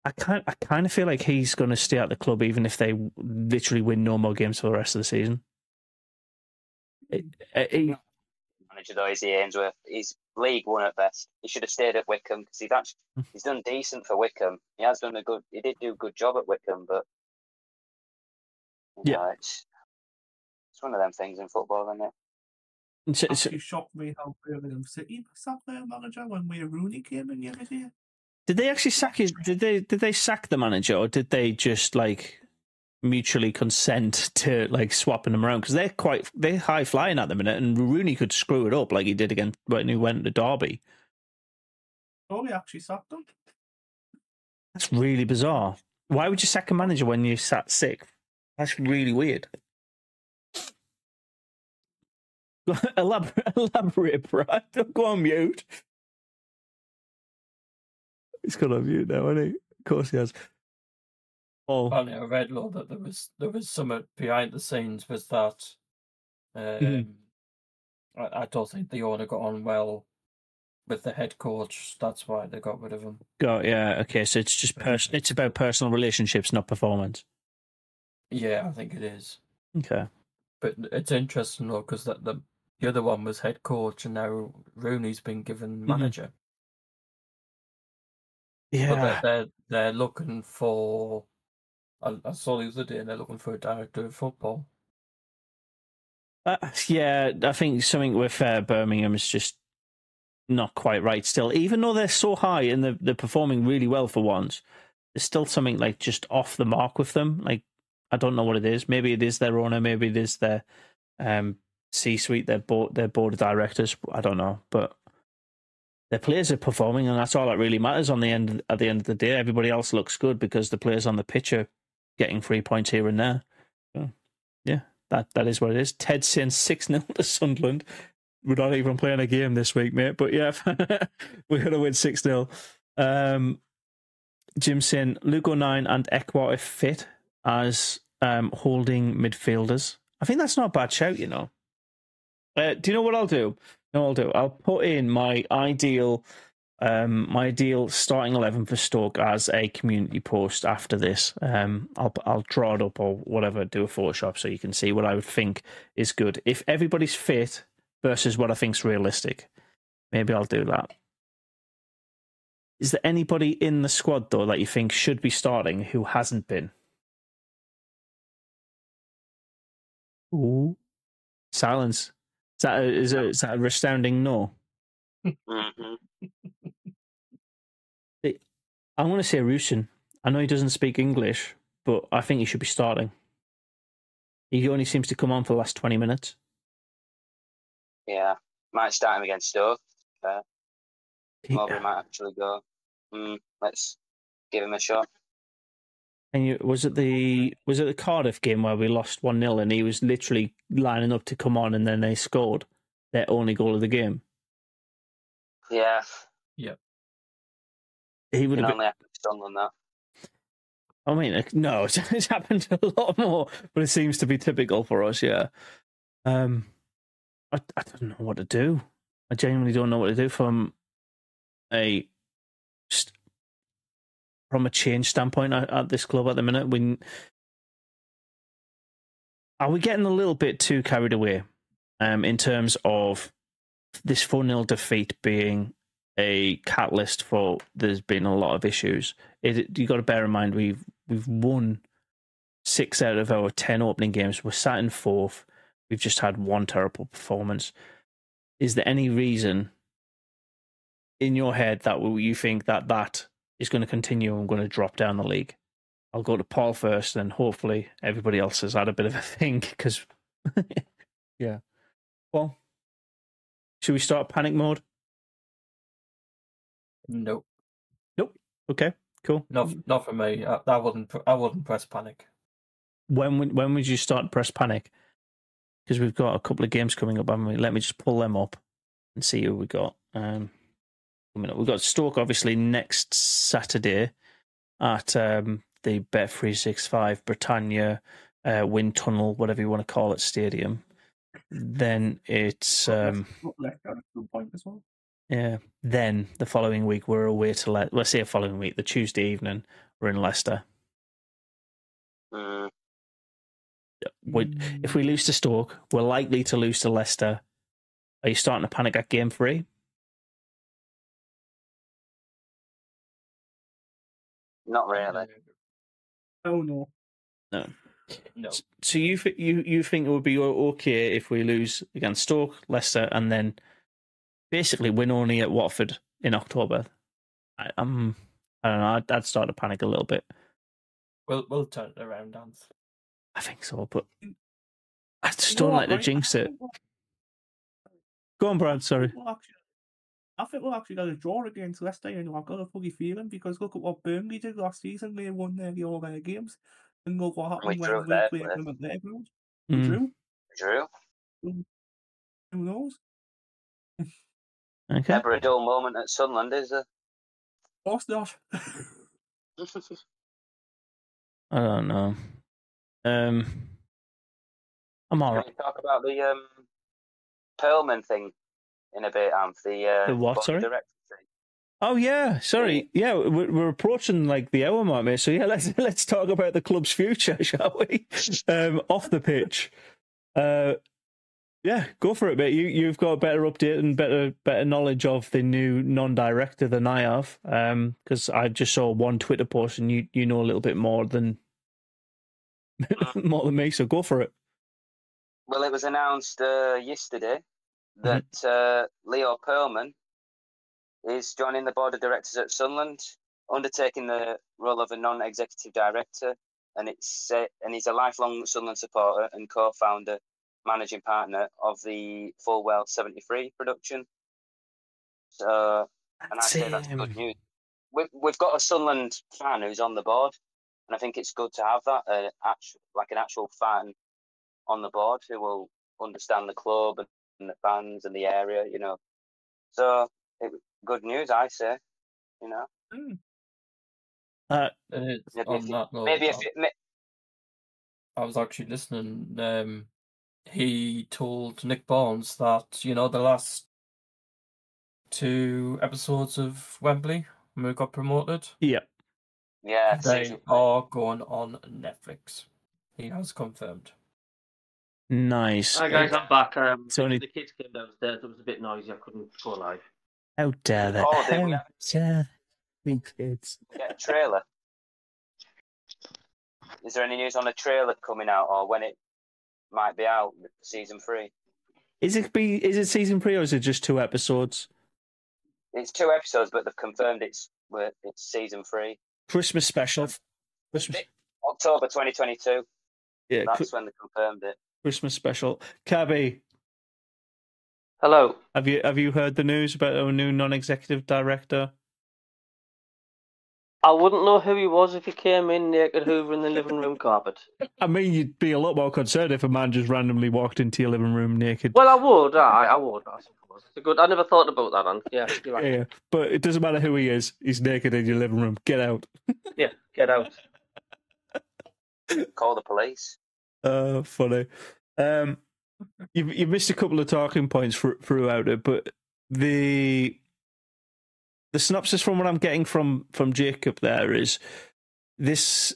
I kind of feel like he's going to stay at the club even if they literally win no more games for the rest of the season. Manager though, is he Ainsworth? He's League One at best. He should have stayed at Wickham because he's done decent for Wickham. He did do a good job at Wickham, but. Yeah, no, it's one of them things in football, isn't it? It shocked me how Birmingham City sacked their manager when Wayne Rooney came in the other year. Did they actually sack his? Did they sack the manager, or did they just like mutually consent to like swapping them around? Because they're high flying at the minute, and Rooney could screw it up like he did again when he went to Derby. Derby actually sacked them. That's really bizarre. Why would you sack a manager when you sat sick? That's really weird. Elaborate, Brad. Don't go on mute. He's gone on mute now, isn't he? Of course he has. Oh. Apparently I read though that there was something behind the scenes was that I don't think the owner got on well with the head coach. That's why they got rid of him. Oh, yeah, okay, so it's just it's about personal relationships, not performance. Yeah, I think it is. Okay. But it's interesting, though, because the other one was head coach, and now Rooney's been given manager. Yeah. But they're looking for... I saw the other day, and they're looking for a director of football. Yeah, I think something with Birmingham is just not quite right still. Even though they're so high and they're performing really well for once, there's still something like just off the mark with them, like, I don't know what it is. Maybe it is their owner. Maybe it is their C-suite, their board of directors. I don't know. But their players are performing, and that's all that really matters. At the end of the day, everybody else looks good because the players on the pitch are getting 3 points here and there. So, yeah, that is what it is. Ted sends 6-0 to Sunderland. We're not even playing a game this week, mate. But yeah, we're gonna win 6-0. Jim saying Lugo 9 and Ekwa if fit. As holding midfielders. I think that's not a bad shout, you know. Do you know what I'll do? No, I'll put in my ideal starting 11 for Stoke as a community post after this. I'll draw it up or whatever, do a Photoshop so you can see what I would think is good. If everybody's fit versus what I think's realistic. Maybe I'll do that. Is there anybody in the squad, though, that you think should be starting who hasn't been? Ooh. Silence. Is that a resounding no? I'm going to say Rusyn. I know he doesn't speak English, but I think he should be starting. He only seems to come on for the last 20 minutes. Yeah. Might start him against Stoke. Mowbray might actually go, let's give him a shot. And was it the Cardiff game where we lost 1-0 and he was literally lining up to come on and then they scored their only goal of the game? Yeah. Yeah. He would have only happened to Sunderland that. I mean, no, it's happened a lot more, but it seems to be typical for us, yeah. I don't know what to do. I genuinely don't know what to do from a change standpoint at this club at the minute. Are we getting a little bit too carried away in terms of this 4-0 defeat being a catalyst for there's been a lot of issues. You got to bear in mind we've won 6 out of our 10 opening games. We're sat in 4th. We've just had one terrible performance. Is there any reason in your head that you think that is going to continue and going to drop down the league? I'll go to Paul first, and hopefully everybody else has had a bit of a think. Because yeah, well, should we start panic mode? Nope. Okay, cool. Not for me. I wouldn't press panic. When would you start press panic? Because we've got a couple of games coming up, haven't we? Let me just pull them up and see who we got. We've got Stoke obviously next Saturday at the Bet365 Britannia Wind Tunnel, whatever you want to call it, stadium. Then it's yeah. Then the following week we're away to let's say the following week, the Tuesday evening, we're in Leicester. If we lose to Stoke, we're likely to lose to Leicester. Are you starting to panic at game 3? Not really. Oh no. No. So you think it would be okay if we lose against Stoke, Leicester, and then basically win only at Watford in October? I don't know. I'd start to panic a little bit. We'll turn it around, Dan. I think so, but I just don't like to jinx it. Go on, Brad. Sorry. I think we'll actually got a draw against Leicester, you know. I've got a funny feeling because look at what Burnley did last season. They won nearly all their games. And look what happened when we played them at their ground. Drew. Who knows? Okay. Never a dull moment at Sunderland, is there? Of course not. I don't know. I'm all right. Can we talk about the Perlman thing in a bit, and the what? Sorry. Oh yeah, sorry. Yeah, we're approaching like the hour mark, mate. So yeah, let's talk about the club's future, shall we? Off the pitch. Yeah, go for it, mate. You've got a better update and better knowledge of the new non-director than I have. Because I just saw one Twitter post, and you know a little bit more than me. So go for it. Well, it was announced yesterday that Leo Perlman is joining the board of directors at Sunderland, undertaking the role of a non-executive director, and he's a lifelong Sunderland supporter and co-founder, managing partner of the Full Well 73 production. So, and I say that's good news. We've got a Sunderland fan who's on the board, and I think it's good to have that, an actual fan on the board who will understand the club and the fans and the area, you know. So, good news, I say, you know. I was actually listening. He told Nick Barnes that, you know, the last 2 episodes of Wembley, when we got promoted. Yeah. Yeah. They are going on Netflix. He has confirmed. Nice. Hi guys, I'm back. The kids came downstairs. It was a bit noisy. I couldn't go live. How dare they? Oh, we get a trailer. Is there any news on a trailer coming out, or when it might be out? Season 3. Is it season 3, or is it just 2 episodes? It's 2 episodes, but they've confirmed it's season 3. Christmas special. October 2022. Yeah, that's when they confirmed it. Christmas special. Cabby. Hello. Have you heard the news about our new non-executive director? I wouldn't know who he was if he came in naked hoovering the living room carpet. I mean, you'd be a lot more concerned if a man just randomly walked into your living room naked. Well, I would. I suppose. It's good. I never thought about that, man. Yeah, you're right. Yeah, but it doesn't matter who he is. He's naked in your living room. Get out. Yeah, get out. Call the police. Funny. You missed a couple of talking points throughout it, but the synopsis from what I'm getting from Jacob there is this: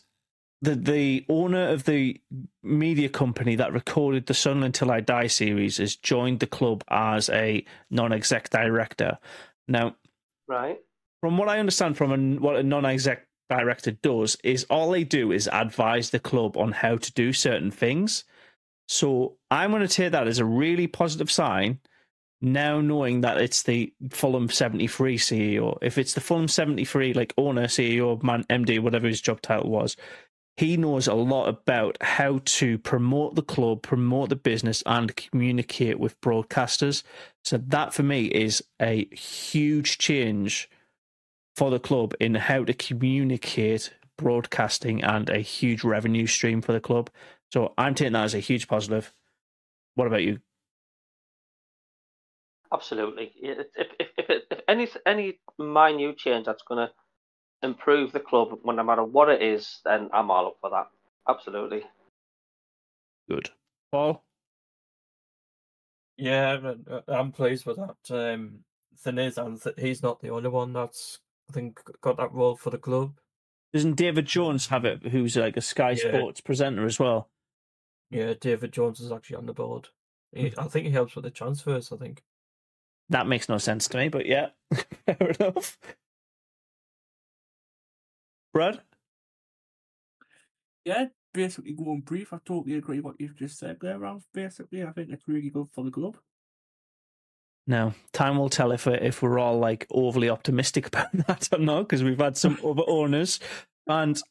the owner of the media company that recorded the Sunderland Till I Die series has joined the club as a non-exec director. Now, Right. From what I understand from what a non-exec director does is all they do is advise the club on how to do certain things. So I'm going to take that as a really positive sign now, knowing that it's the Fulham 73 CEO. If it's the Fulham 73 like owner, CEO, man, MD, whatever his job title was, he knows a lot about how to promote the club, promote the business, and communicate with broadcasters. So that for me is a huge change for the club in how to communicate broadcasting and a huge revenue stream for the club. So I'm taking that as a huge positive. What about you? Absolutely. If any minute change that's going to improve the club, no matter what it is, then I'm all up for that. Absolutely. Good. Paul? Yeah, I'm pleased with that. Thing is, and he's not the only one that's, I think, got that role for the club. Doesn't David Jones have it, who's like a Sky Sports presenter as well? Yeah, David Jones is actually on the board. I think he helps with the transfers, I think. That makes no sense to me, but yeah, fair enough. Brad? Yeah, basically going brief, I totally agree with what you've just said there, Ralph. Basically, I think it's really good for the club. Now, time will tell if we're all like overly optimistic about that or not, because we've had some other owners. And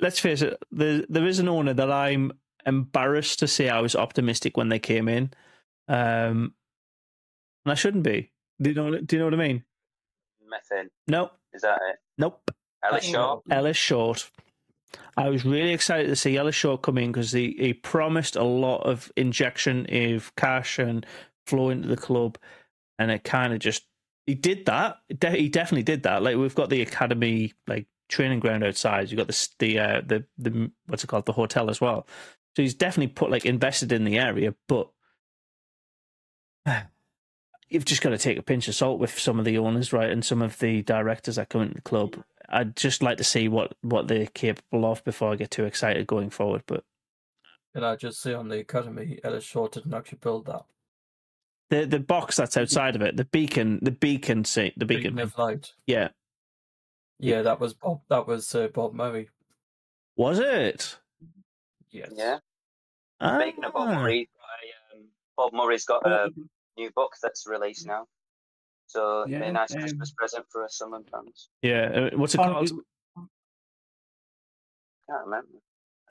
let's face it, there is an owner that I'm embarrassed to say I was optimistic when they came in. And I shouldn't be. Do you know what I mean? Method. Nope. Is that it? Nope. Ellis Short. I was really excited to see Ellis Short come in because he promised a lot of injection of cash and flow into the club, and it kind of just he definitely did that. Like, we've got the academy, like, training ground outside. You've got the what's it called, the hotel as well. So he's definitely put, like, invested in the area, but you've just got to take a pinch of salt with some of the owners, right, and some of the directors that come into the club. I'd just like to see what they're capable of before I get too excited going forward. But can I just say on the academy, Ellis Short didn't actually build that. The box that's outside of it, the beacon of light. Yeah, yeah, that was Bob. That was Bob Murray. Was it? Yes. Yeah. Speaking of Bob Murray, Bob Murray's got a new book that's released now, so yeah, a nice Christmas present for us Sunderland fans. Yeah, what's it called? Can't remember.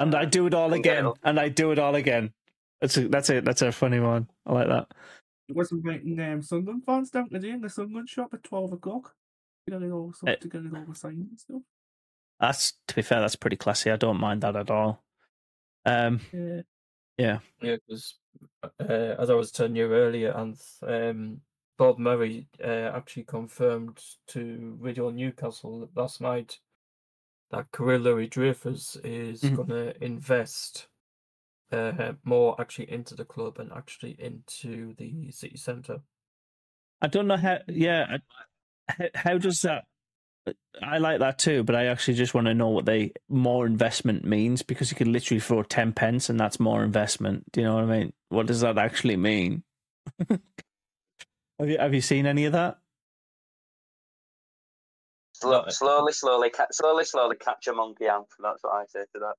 And I do it all again. That's a funny one. I like that. It wasn't waiting Sunderland fans down today in the Sunderland shop at 12 o'clock. You're going to go with signs and stuff. That's, to be fair, that's pretty classy. I don't mind that at all. Yeah. Yeah, because as I was telling you earlier, and Bob Murray actually confirmed to Radio Newcastle last night that Kyril Louis-Dreyfus is going to invest more actually into the club and actually into the city centre. I don't know how. Yeah, how does that? I like that too, but I actually just want to know what more investment means, because you could literally throw 10p and that's more investment. Do you know what I mean? What does that actually mean? Have you seen any of that? Slowly, catch a monkey out. That's what I say to that.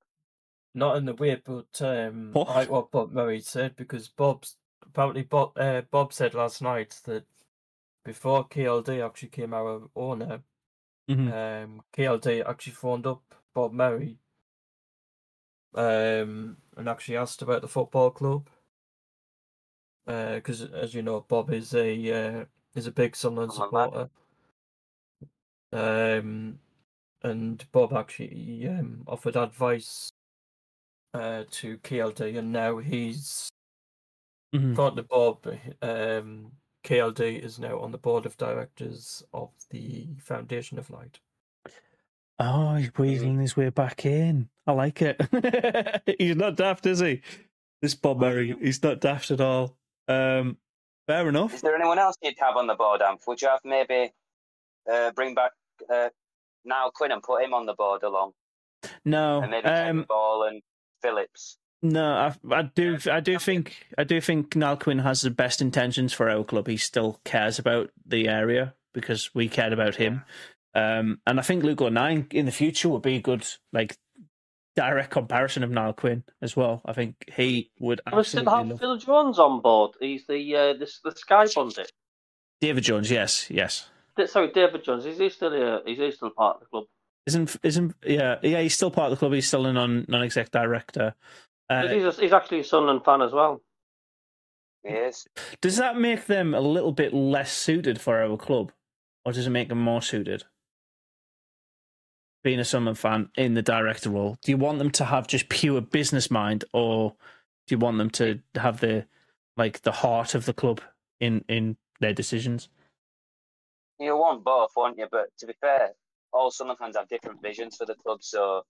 Not in the way, but I like what Bob Murray said, because Bob said last night that before KLD actually came our owner, KLD actually phoned up Bob Murray and actually asked about the football club, because as you know, Bob is a big Sunderland supporter. And Bob actually offered advice to KLD, and now he's got the Bob. KLD is now on the board of directors of the Foundation of Light. Oh, he's weaseling his way back in. I like it. He's not daft, is he? This Bob Murray, he's not daft at all. Fair enough. Is there anyone else you'd have on the board, Amph? Would you have maybe bring back Niall Quinn and put him on the board along? No. And maybe Ball and Phillips. No, I do think Niall Quinn has the best intentions for our club. He still cares about the area, because we cared about him. And I think Luke O'Neill in the future would be a good, like, direct comparison of Niall Quinn as well. I think he would. I still have Phil Jones on board. He's the Sky pundit. David Jones, yes. Sorry, David Jones. Is he still here? Is he still part of the club? Isn't he's still part of the club. He's still a non-exec director. He's actually a Sunderland fan as well. Yes. Does that make them a little bit less suited for our club, or does it make them more suited? Being a Sunderland fan in the director role, do you want them to have just pure business mind, or do you want them to have the heart of the club in their decisions? You want both, won't you? But to be fair, all Sunderland fans have different visions for the club, so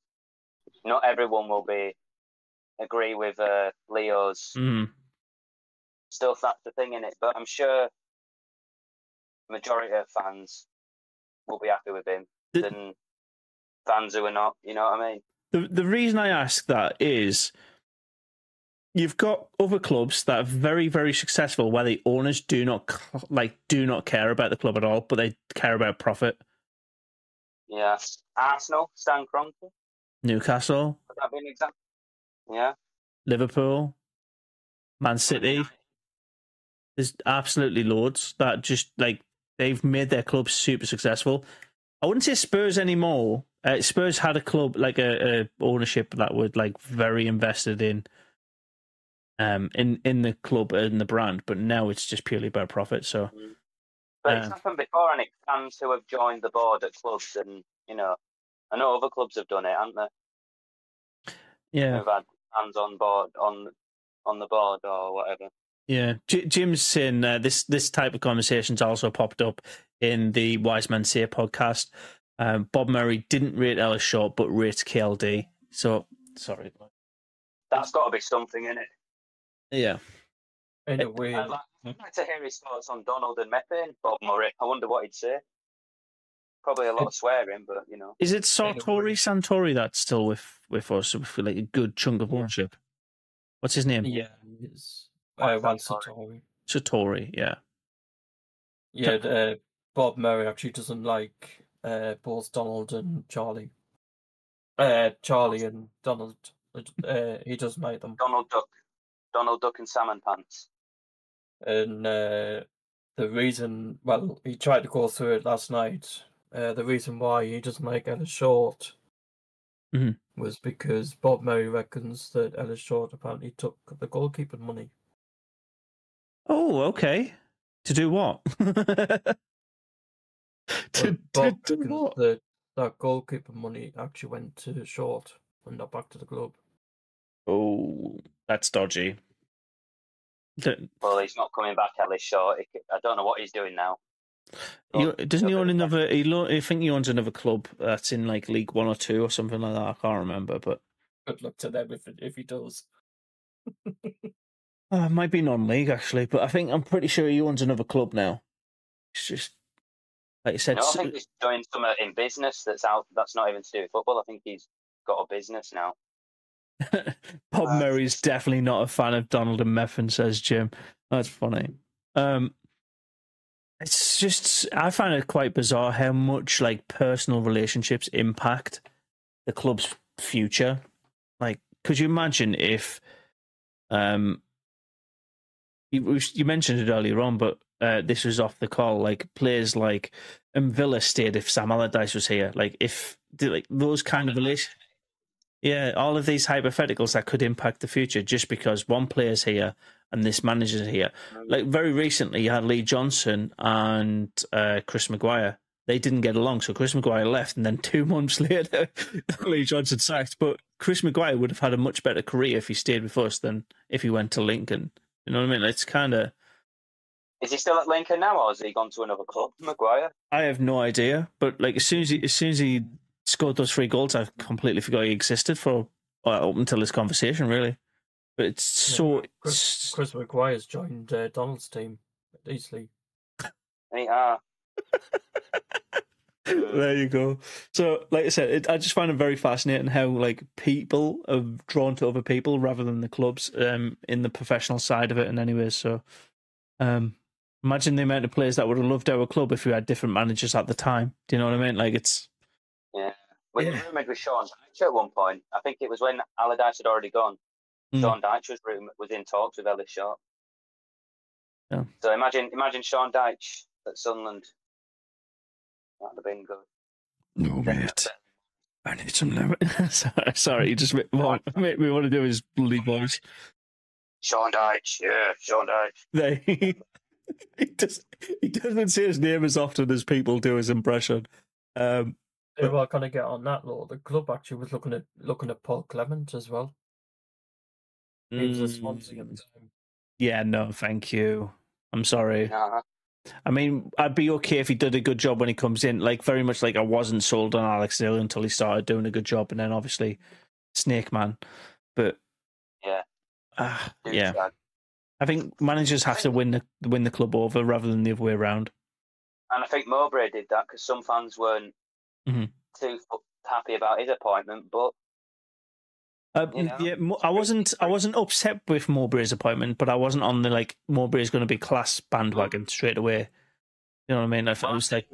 not everyone will agree with Leo's stuff. That's the thing in it, but I'm sure the majority of fans will be happy with him. Fans who are not, you know what I mean? The reason I ask that is you've got other clubs that are very, very successful where the owners do not care about the club at all, but they care about profit. Yeah. Arsenal, Stan Kroenke. Newcastle. Would that be an example? Yeah. Liverpool. Man City. There's absolutely loads that just, like, they've made their clubs super successful. I wouldn't say Spurs anymore. Spurs had a club, like a ownership that was like very invested in the club and the brand, but now it's just purely about profit. So, but it's happened before, and it's fans who have joined the board at clubs, and you know, I know other clubs have done it, haven't they? Yeah, who've had fans on board on the board or whatever. Yeah, Jim's saying this type of conversation's also popped up in the Wise Men Say podcast. Bob Murray didn't rate Ellis Short, but rates KLD. So, sorry. That's got to be something, isn't it? Yeah. In a way. I'd like to hear his thoughts on Donald and methane, Bob Murray. I wonder what he'd say. Probably a lot of swearing, but, you know. Is it Santori that's still with us, with like a good chunk of ownership? Yeah. What's his name? Yeah, it's Santori. Satori, yeah. Yeah, Bob Murray actually doesn't like... both Donald and Charlie. Charlie and Donald. He doesn't like them. Donald Duck. Donald Duck and Salmon Pants. And the reason... Well, he tried to go through it last night. The reason why he doesn't like Ellis Short was because Bob Murray reckons that Ellis Short apparently took the goalkeeping money. Oh, okay. To do what? That goalkeeper money actually went to Short and not back to the club. Oh, that's dodgy. Well, he's not coming back, Ellis Short. I don't know what he's doing now. Doesn't he own another? I think he owns another club that's in like League One or Two or something like that. I can't remember, but good luck to them if he does. It might be non-league actually, but I'm pretty sure he owns another club now. It's just. Like you said, I think he's doing something in business that's not even to do with football. I think he's got a business now. Bob Murray's definitely not a fan of Donald and Methven, says Jim. That's funny. It's just, I find it quite bizarre how much like personal relationships impact the club's future. Like, could you imagine if, you mentioned it earlier on, but this was off the call. Like players like Villa stayed if Sam Allardyce was here. Like those kind of relationships. Yeah, all of these hypotheticals that could impact the future just because one player's here and this manager's here. Like very recently, you had Lee Johnson and Chris Maguire. They didn't get along, so Chris Maguire left, and then 2 months later, Lee Johnson sacked. But Chris Maguire would have had a much better career if he stayed with us than if he went to Lincoln. You know what I mean? It's kind of. Is he still at Lincoln now, or has he gone to another club, Maguire? I have no idea. But like, as soon as he scored those 3 goals, I completely forgot he existed for up until this conversation, really. But it's so. Chris Maguire's joined Donald's team at Eastleigh. There you go. So, like I said, I just find it very fascinating how like people are drawn to other people rather than the clubs in the professional side of it. In any way, so. Imagine the amount of players that would have loved our club if we had different managers at the time. Do you know what I mean? Like, it's... Yeah. When you rumoured with Sean Dyche at one point, I think it was when Allardyce had already gone, Sean Dyche was rumoured, was in talks with Ellis Short. Yeah. So imagine Sean Dyche at Sunderland. That would have been good. No, mate. I need some lemon. Sorry, you just make me want to do his bloody voice. Sean Dyche, yeah, Sean Dyche. He doesn't say his name as often as people do his impression. They were going to get on that, though. The club actually was looking at Paul Clement as well. He was a Swansea at the time. Yeah, no, thank you. I'm sorry. Nah. I mean, I'd be okay if he did a good job when he comes in. Like, very much like I wasn't sold on Alex Neil until he started doing a good job, and then obviously Snake Man. But yeah, I think managers have to win the club over rather than the other way around. And I think Mowbray did that because some fans weren't too happy about his appointment, but. You know, yeah, I wasn't upset with Mowbray's appointment, but I wasn't on the like Mowbray's going to be class bandwagon straight away. You know what I mean? I was like,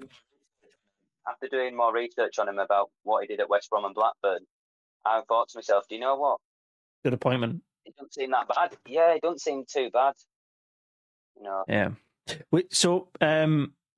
after doing more research on him about what he did at West Brom and Blackburn, I thought to myself, do you know what? Good appointment. It doesn't seem that bad. Yeah, it doesn't seem too bad. You know. Yeah. So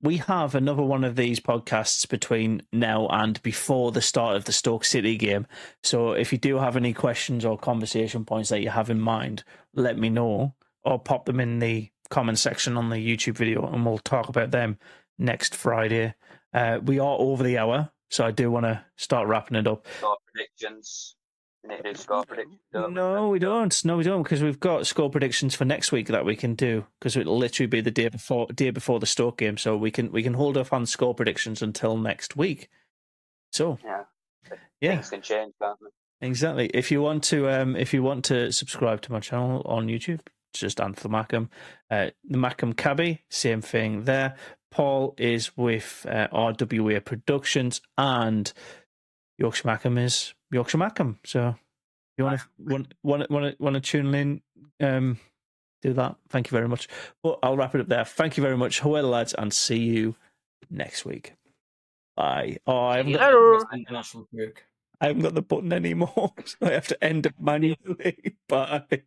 we have another one of these podcasts between now and before the start of the Stoke City game. So if you do have any questions or conversation points that you have in mind, let me know or pop them in the comment section on the YouTube video and we'll talk about them next Friday. We are over the hour, so I do want to start wrapping it up. Score predictions. No, we don't. No, we don't, because we've got score predictions for next week that we can do, because it'll literally be the day before the Stoke game, so we can hold off on score predictions until next week. So yeah, things can change, can't they? Exactly. If you want to subscribe to my channel on YouTube, it's just Anthony Mackem, the Mackem Cabby, same thing there. Paul is with RWA Productions and Yorkshire Malcolm is Yorkshire Malcolm. So if you want to tune in, do that. Thank you very much. But I'll wrap it up there. Thank you very much. Hello, lads, and see you next week. Bye. Oh, I haven't got the button anymore, so I have to end it manually. Bye.